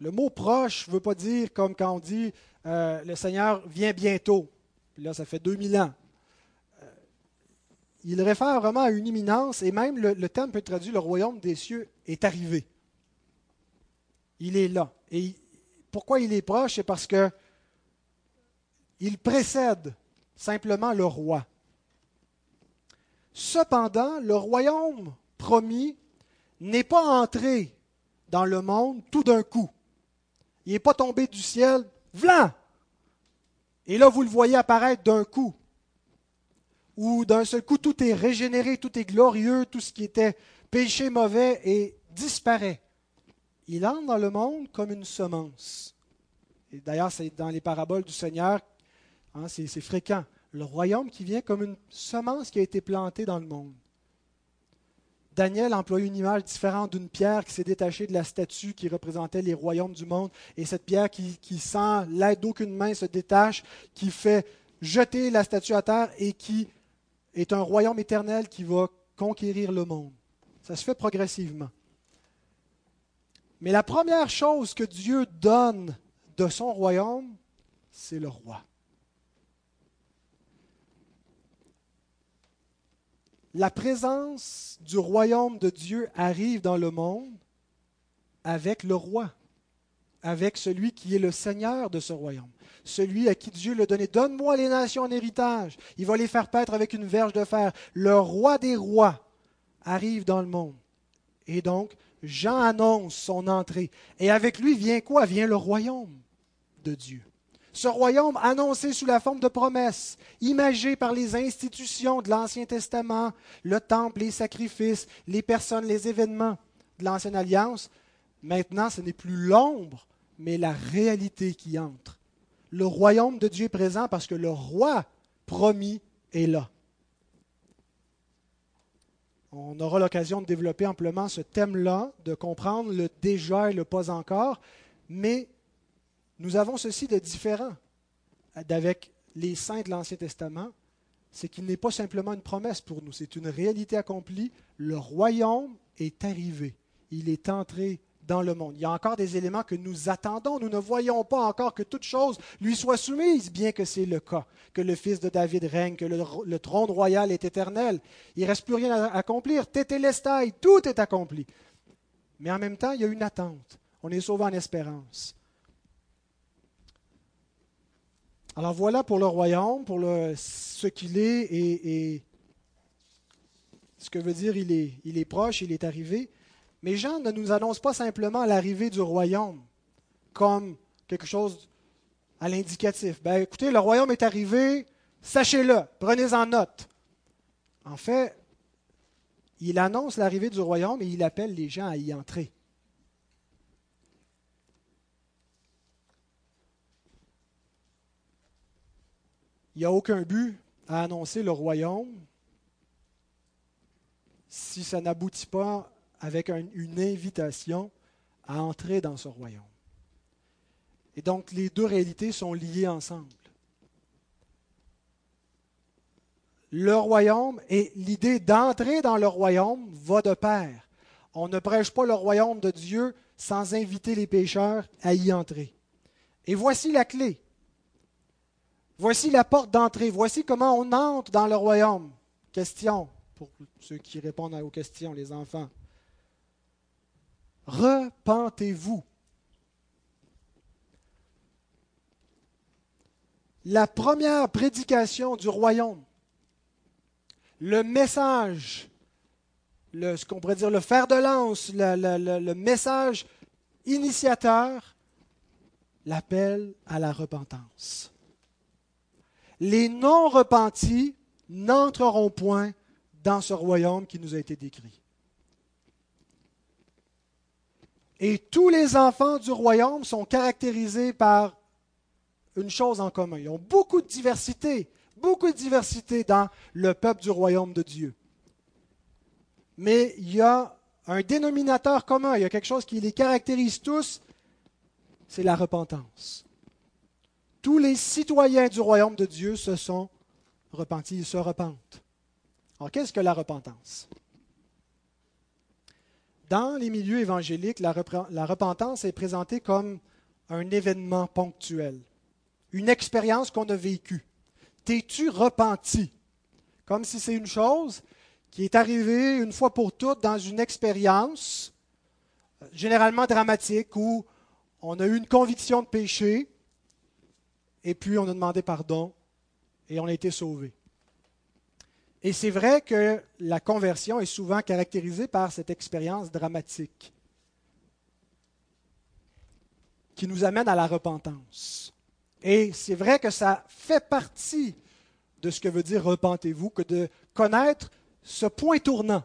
le mot « proche » ne veut pas dire comme quand on dit « le Seigneur vient bientôt ». Puis là, ça fait 2000 ans. Il réfère vraiment à une imminence et même le terme peut être traduit « le royaume des cieux est arrivé ». Il est là. Et pourquoi il est proche? C'est parce qu'il précède simplement le roi. Cependant, le royaume promis n'est pas entré dans le monde tout d'un coup. Il n'est pas tombé du ciel, vlan! Et là, vous le voyez apparaître d'un coup. Ou d'un seul coup, tout est régénéré, tout est glorieux, tout ce qui était péché, mauvais et disparaît. Il entre dans le monde comme une semence. Et d'ailleurs, c'est dans les paraboles du Seigneur, hein, c'est fréquent. Le royaume qui vient comme une semence qui a été plantée dans le monde. Daniel employait une image différente d'une pierre qui s'est détachée de la statue qui représentait les royaumes du monde. Et cette pierre qui sans l'aide d'aucune main se détache, qui fait jeter la statue à terre et qui est un royaume éternel qui va conquérir le monde. Ça se fait progressivement. Mais la première chose que Dieu donne de son royaume, c'est le roi. La présence du royaume de Dieu arrive dans le monde avec le roi, avec celui qui est le Seigneur de ce royaume, celui à qui Dieu le donnait. « Donne-moi les nations en héritage. » Il va les faire paître avec une verge de fer. Le roi des rois arrive dans le monde. Et donc, Jean annonce son entrée. Et avec lui vient quoi? Vient le royaume de Dieu. Ce royaume annoncé sous la forme de promesses, imagé par les institutions de l'Ancien Testament, le temple, les sacrifices, les personnes, les événements de l'Ancienne Alliance, maintenant ce n'est plus l'ombre, mais la réalité qui entre. Le royaume de Dieu est présent parce que le roi promis est là. On aura l'occasion de développer amplement ce thème-là, de comprendre le déjà et le pas encore, mais nous avons ceci de différent d'avec les saints de l'Ancien Testament, c'est qu'il n'est pas simplement une promesse pour nous, c'est une réalité accomplie. Le royaume est arrivé, il est entré dans le monde. Il y a encore des éléments que nous attendons, nous ne voyons pas encore que toute chose lui soit soumise, bien que c'est le cas, que le fils de David règne, que le trône royal est éternel. Il ne reste plus rien à accomplir, tétélestai, tout est accompli. Mais en même temps, il y a une attente, on est sauvé en espérance. Alors voilà pour le royaume, pour ce qu'il est et ce que veut dire il est proche, il est arrivé. Mais Jean ne nous annonce pas simplement l'arrivée du royaume comme quelque chose à l'indicatif. Écoutez, le royaume est arrivé, Sachez-le, prenez-en note. En fait, il annonce l'arrivée du royaume et il appelle les gens à y entrer. Il n'y a aucun but à annoncer le royaume si ça n'aboutit pas avec une invitation à entrer dans ce royaume. Et donc, les deux réalités sont liées ensemble. Le royaume et l'idée d'entrer dans le royaume va de pair. On ne prêche pas le royaume de Dieu sans inviter les pécheurs à y entrer. Et voici la clé. Voici la porte d'entrée. Voici comment on entre dans le royaume. Question pour ceux qui répondent aux questions, les enfants. Repentez-vous. La première prédication du royaume, le message, ce qu'on pourrait dire le fer de lance, le message initiateur, l'appel à la repentance. Les non-repentis n'entreront point dans ce royaume qui nous a été décrit. Et tous les enfants du royaume sont caractérisés par une chose en commun. Ils ont beaucoup de diversité dans le peuple du royaume de Dieu. Mais il y a un dénominateur commun, il y a quelque chose qui les caractérise tous, c'est la repentance. Tous les citoyens du royaume de Dieu se sont repentis, ils se repentent. Alors, qu'est-ce que la repentance? Dans les milieux évangéliques, la repentance est présentée comme un événement ponctuel, une expérience qu'on a vécue. T'es-tu repenti? Comme si c'est une chose qui est arrivée une fois pour toutes dans une expérience généralement dramatique où on a eu une conviction de péché et puis on a demandé pardon et on a été sauvé. Et c'est vrai que la conversion est souvent caractérisée par cette expérience dramatique qui nous amène à la repentance. Et c'est vrai que ça fait partie de ce que veut dire « repentez-vous » que de connaître ce point tournant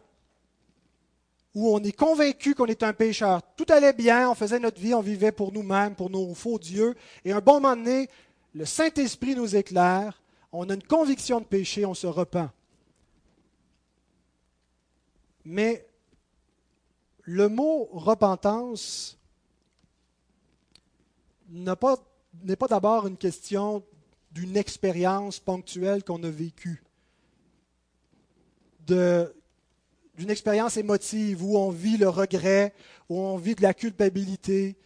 où on est convaincu qu'on est un pécheur. Tout allait bien, on faisait notre vie, on vivait pour nous-mêmes, pour nos faux dieux. Et un bon moment donné, le Saint-Esprit nous éclaire, on a une conviction de péché, on se repent. Mais le mot « repentance » n'est pas d'abord une question d'une expérience ponctuelle qu'on a vécue, d'une expérience émotive où on vit le regret, où on vit de la culpabilité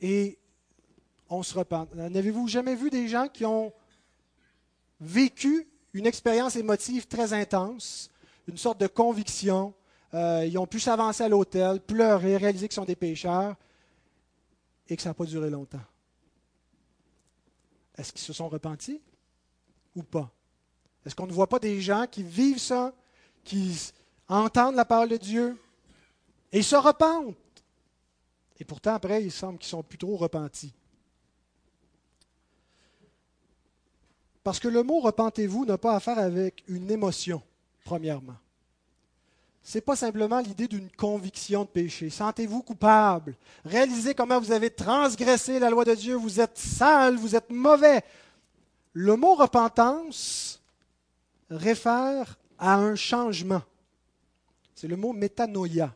et on se repent. N'avez-vous jamais vu des gens qui ont vécu une expérience émotive très intense, une sorte de conviction, ils ont pu s'avancer à l'autel, pleurer, réaliser qu'ils sont des pécheurs et que ça n'a pas duré longtemps? Est-ce qu'ils se sont repentis ou pas? Est-ce qu'on ne voit pas des gens qui vivent ça, qui entendent la parole de Dieu et se repentent? Et pourtant, après, il semble qu'ils sont plus trop repentis. Parce que le mot « repentez-vous » n'a pas à faire avec une émotion, premièrement. Ce n'est pas simplement l'idée d'une conviction de péché. Sentez-vous coupable. Réalisez comment vous avez transgressé la loi de Dieu. Vous êtes sale, vous êtes mauvais. Le mot « repentance » réfère à un changement. C'est le mot « métanoïa ».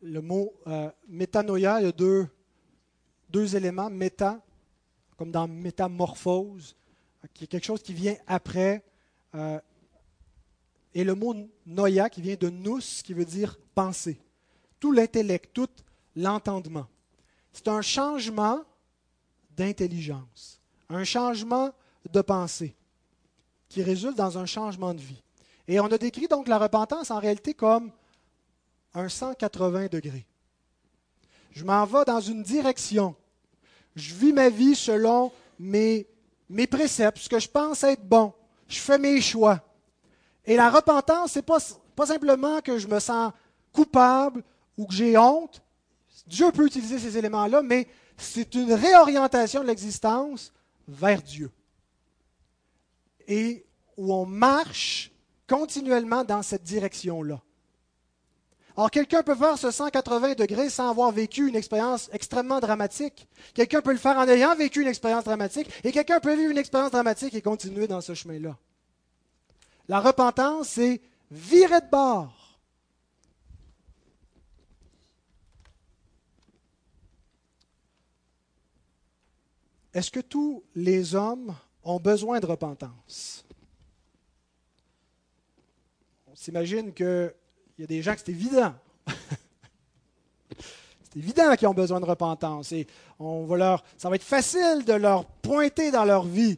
Le mot « métanoïa », il y a deux éléments. « Méta », comme dans « métamorphose », qui est quelque chose qui vient après et le mot « noia » qui vient de « nous », qui veut dire « penser ». Tout l'intellect, tout l'entendement. C'est un changement d'intelligence, un changement de pensée qui résulte dans un changement de vie. Et on a décrit donc la repentance en réalité comme un 180 degrés. Je m'en vais dans une direction. Je vis ma vie selon mes préceptes, ce que je pense être bon. Je fais mes choix. Et la repentance, ce n'est pas simplement que je me sens coupable ou que j'ai honte. Dieu peut utiliser ces éléments-là, mais c'est une réorientation de l'existence vers Dieu. et où on marche continuellement dans cette direction-là. Or, quelqu'un peut faire ce 180 degrés sans avoir vécu une expérience extrêmement dramatique. Quelqu'un peut le faire en ayant vécu une expérience dramatique, et quelqu'un peut vivre une expérience dramatique et continuer dans ce chemin-là. La repentance, c'est virer de bord. Est-ce que tous les hommes ont besoin de repentance? On s'imagine qu'il y a des gens que c'est évident. C'est évident qu'ils ont besoin de repentance. Et ça va être facile de leur pointer dans leur vie.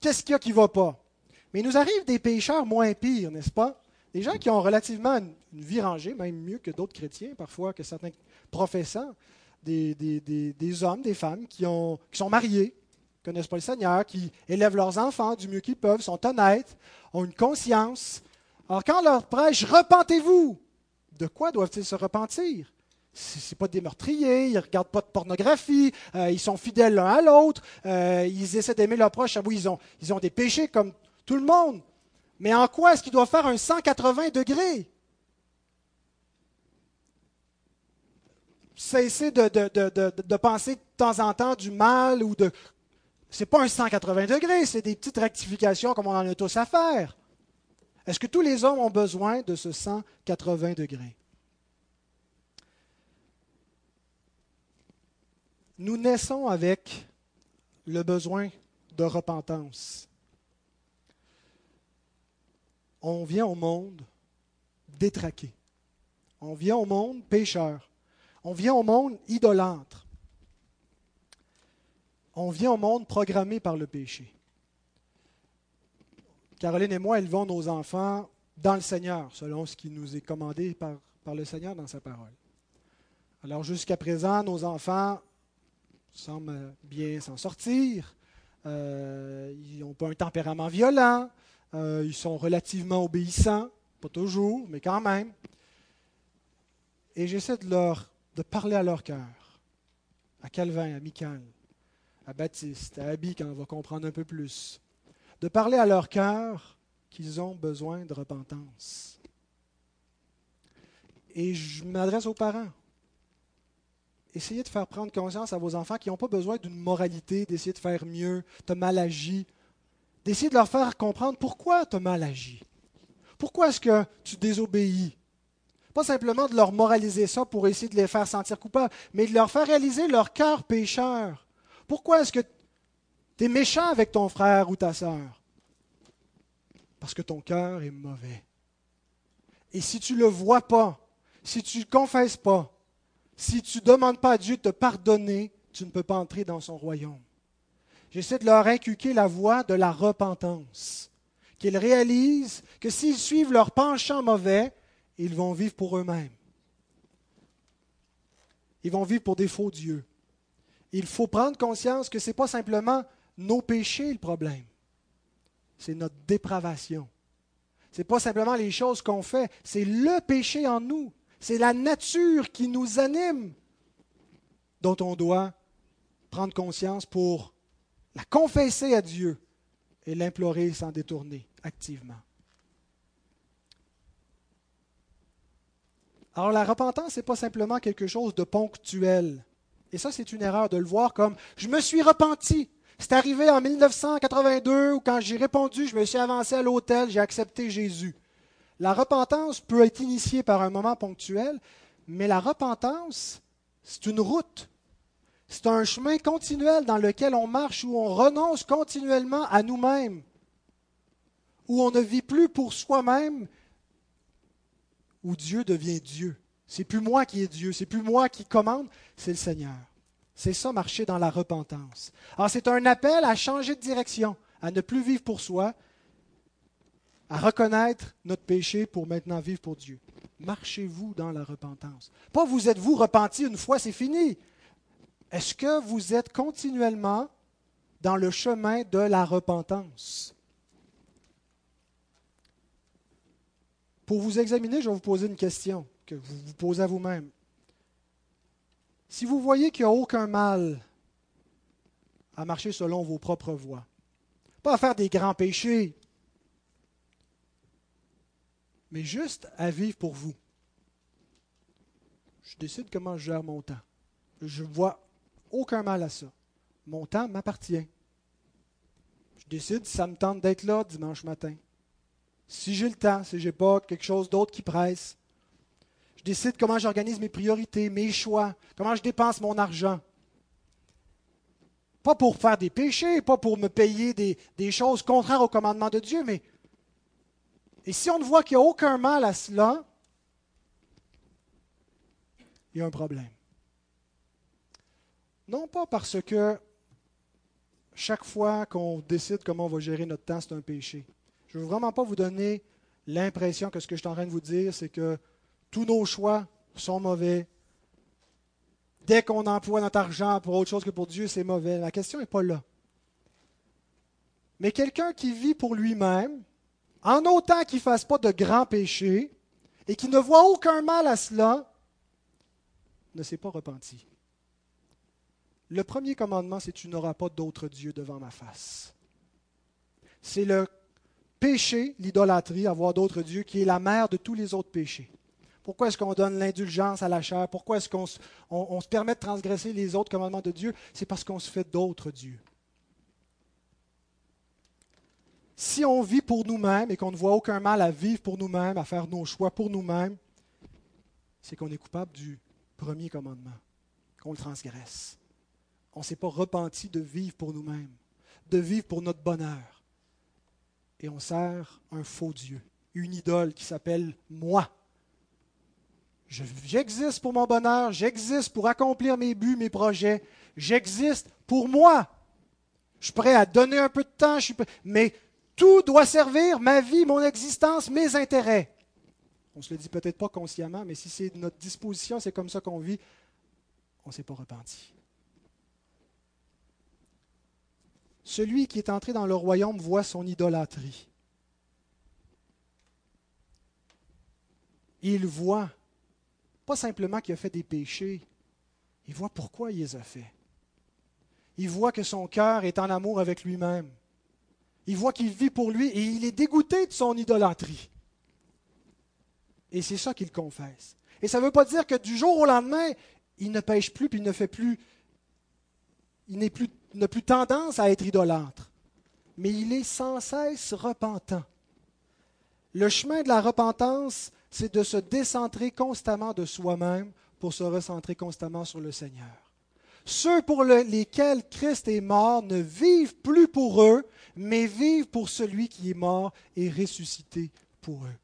Qu'est-ce qu'il y a qui ne va pas? Mais il nous arrive des pécheurs moins pires, n'est-ce pas? Des gens qui ont relativement une vie rangée, même mieux que d'autres chrétiens, parfois, que certains professants. Des hommes, des femmes qui sont mariés, qui ne connaissent pas le Seigneur, qui élèvent leurs enfants du mieux qu'ils peuvent, sont honnêtes, ont une conscience. Alors quand on leur prêche « Repentez-vous », de quoi doivent-ils se repentir? Ce n'est pas des meurtriers, ils ne regardent pas de pornographie, ils sont fidèles l'un à l'autre, ils essaient d'aimer leurs proches. Ah oui, ils ont des péchés comme tout le monde. Mais en quoi est-ce qu'ils doivent faire un 180 degrés? Cesser de penser de temps en temps du mal ou de... C'est pas un 180 degrés, c'est des petites rectifications comme on en a tous à faire. Est-ce que tous les hommes ont besoin de ce 180 degrés? Nous naissons avec le besoin de repentance. On vient au monde détraqué. On vient au monde pécheur. On vient au monde idolâtre. On vient au monde programmé par le péché. Caroline et moi élevons nos enfants dans le Seigneur, selon ce qui nous est commandé par le Seigneur dans sa parole. Alors jusqu'à présent, nos enfants semblent bien s'en sortir. Ils n'ont pas un tempérament violent. Ils sont relativement obéissants, pas toujours, mais quand même. Et j'essaie de parler à leur cœur, à Calvin, à Michael, à Baptiste, à Abby, quand on va comprendre un peu plus, de parler à leur cœur qu'ils ont besoin de repentance. Et je m'adresse aux parents. Essayez de faire prendre conscience à vos enfants qui n'ont pas besoin d'une moralité, d'essayer de faire mieux, t'as mal agi, d'essayer de leur faire comprendre pourquoi t'as mal agi. Pourquoi est-ce que tu désobéis? Pas simplement de leur moraliser ça pour essayer de les faire sentir coupables, mais de leur faire réaliser leur cœur pécheur. Pourquoi est-ce que tu es méchant avec ton frère ou ta sœur? Parce que ton cœur est mauvais. Et si tu ne le vois pas, si tu ne confesses pas, si tu ne demandes pas à Dieu de te pardonner, tu ne peux pas entrer dans son royaume. J'essaie de leur inculquer la voie de la repentance, qu'ils réalisent que s'ils suivent leur penchant mauvais, ils vont vivre pour eux-mêmes. Ils vont vivre pour des faux dieux. Il faut prendre conscience que ce n'est pas simplement nos péchés le problème. C'est notre dépravation. Ce n'est pas simplement les choses qu'on fait. C'est le péché en nous. C'est la nature qui nous anime, dont on doit prendre conscience pour la confesser à Dieu et l'implorer sans détourner activement. Alors la repentance, ce n'est pas simplement quelque chose de ponctuel. Et ça, c'est une erreur de le voir comme « je me suis repenti ». C'est arrivé en 1982 ou quand j'ai répondu, je me suis avancé à l'autel, j'ai accepté Jésus. La repentance peut être initiée par un moment ponctuel, mais la repentance, c'est une route. C'est un chemin continuel dans lequel on marche, où on renonce continuellement à nous-mêmes, où on ne vit plus pour soi-même, où Dieu devient Dieu. C'est plus moi qui est Dieu, c'est plus moi qui commande, c'est le Seigneur. C'est ça, marcher dans la repentance. Alors c'est un appel à changer de direction, à ne plus vivre pour soi, à reconnaître notre péché pour maintenant vivre pour Dieu. Marchez-vous dans la repentance. Pas vous êtes-vous repenti une fois, c'est fini. Est-ce que vous êtes continuellement dans le chemin de la repentance? Pour vous examiner, je vais vous poser une question que vous vous posez à vous-même. Si vous voyez qu'il n'y a aucun mal à marcher selon vos propres voies, Pas à faire des grands péchés, mais juste à vivre pour vous. Je décide comment je gère mon temps. Je ne vois aucun mal à ça. Mon temps m'appartient. Je décide si ça me tente d'être là dimanche matin. Si j'ai le temps, si je n'ai pas quelque chose d'autre qui presse. Je décide comment j'organise mes priorités, mes choix, comment je dépense mon argent. Pas pour faire des péchés, pas pour me payer des choses contraires au commandement de Dieu, mais et si on ne voit qu'il n'y a aucun mal à cela, il y a un problème. Non pas parce que chaque fois qu'on décide comment on va gérer notre temps, c'est un péché. Je ne veux vraiment pas vous donner l'impression que ce que je suis en train de vous dire, c'est que tous nos choix sont mauvais. Dès qu'on emploie notre argent pour autre chose que pour Dieu, c'est mauvais. La question n'est pas là. Mais quelqu'un qui vit pour lui-même, en autant qu'il ne fasse pas de grands péchés et qui ne voit aucun mal à cela, ne s'est pas repenti. Le premier commandement, c'est « Tu n'auras pas d'autre Dieu devant ma face ». C'est le péché, l'idolâtrie, avoir d'autres dieux, qui est la mère de tous les autres péchés. Pourquoi est-ce qu'on donne l'indulgence à la chair? Pourquoi est-ce qu'on se permet de transgresser les autres commandements de Dieu? C'est parce qu'on se fait d'autres dieux. Si on vit pour nous-mêmes et qu'on ne voit aucun mal à vivre pour nous-mêmes, à faire nos choix pour nous-mêmes, c'est qu'on est coupable du premier commandement, qu'on le transgresse. On ne s'est pas repenti de vivre pour nous-mêmes, de vivre pour notre bonheur. Et on sert un faux Dieu, une idole qui s'appelle « moi ». J'existe pour mon bonheur, j'existe pour accomplir mes buts, mes projets, j'existe pour moi. Je suis prêt à donner un peu de temps, mais tout doit servir ma vie, mon existence, mes intérêts. On ne se le dit peut-être pas consciemment, mais si c'est notre disposition, c'est comme ça qu'on vit, on ne s'est pas repenti. Celui qui est entré dans le royaume voit son idolâtrie. Il voit pas simplement qu'il a fait des péchés, il voit pourquoi il les a fait. Il voit que son cœur est en amour avec lui-même. Il voit qu'il vit pour lui et il est dégoûté de son idolâtrie. Et c'est ça qu'il confesse. Et ça ne veut pas dire que du jour au lendemain, il ne pêche plus, puis il ne fait plus, il n'a plus tendance à être idolâtre. Mais il est sans cesse repentant. Le chemin de la repentance, c'est de se décentrer constamment de soi-même pour se recentrer constamment sur le Seigneur. Ceux pour lesquels Christ est mort ne vivent plus pour eux, mais vivent pour celui qui est mort et ressuscité pour eux.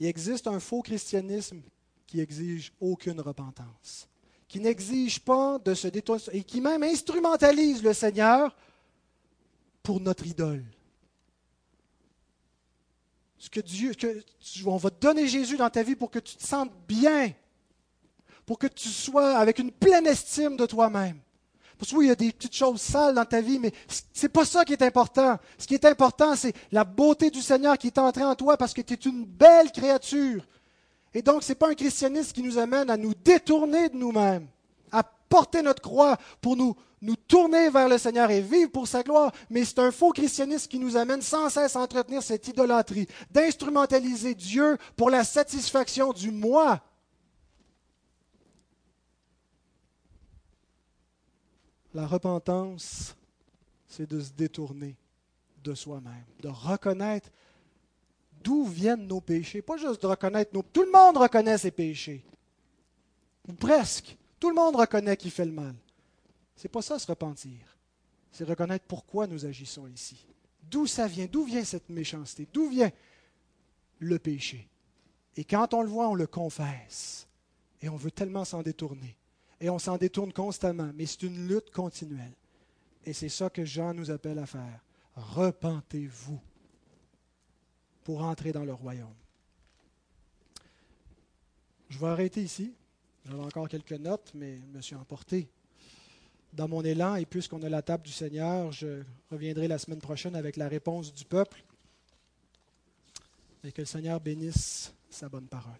Il existe un faux christianisme qui n'exige aucune repentance, qui n'exige pas de se détourner et qui même instrumentalise le Seigneur pour notre idole. On va te donner Jésus dans ta vie pour que tu te sentes bien, pour que tu sois avec une pleine estime de toi-même. Parce que oui, il y a des petites choses sales dans ta vie, mais ce n'est pas ça qui est important. Ce qui est important, c'est la beauté du Seigneur qui est entrée en toi parce que tu es une belle créature. Et donc, ce n'est pas un christianisme qui nous amène à nous détourner de nous-mêmes, à porter notre croix pour nous tourner vers le Seigneur et vivre pour sa gloire, mais c'est un faux christianisme qui nous amène sans cesse à entretenir cette idolâtrie, d'instrumentaliser Dieu pour la satisfaction du moi. La repentance, c'est de se détourner de soi-même, de reconnaître d'où viennent nos péchés, pas juste de reconnaître tout le monde reconnaît ses péchés, ou presque. Tout le monde reconnaît qu'il fait le mal. C'est pas ça se repentir. C'est reconnaître pourquoi nous agissons ici. D'où ça vient? D'où vient cette méchanceté? D'où vient le péché? Et quand on le voit, on le confesse. Et on veut tellement s'en détourner. Et on s'en détourne constamment. Mais c'est une lutte continuelle. Et c'est ça que Jean nous appelle à faire. Repentez-vous pour entrer dans le royaume. Je vais arrêter ici. J'avais encore quelques notes, mais je me suis emporté dans mon élan. Et puisqu'on a la table du Seigneur, je reviendrai la semaine prochaine avec la réponse du peuple. Et que le Seigneur bénisse sa bonne parole.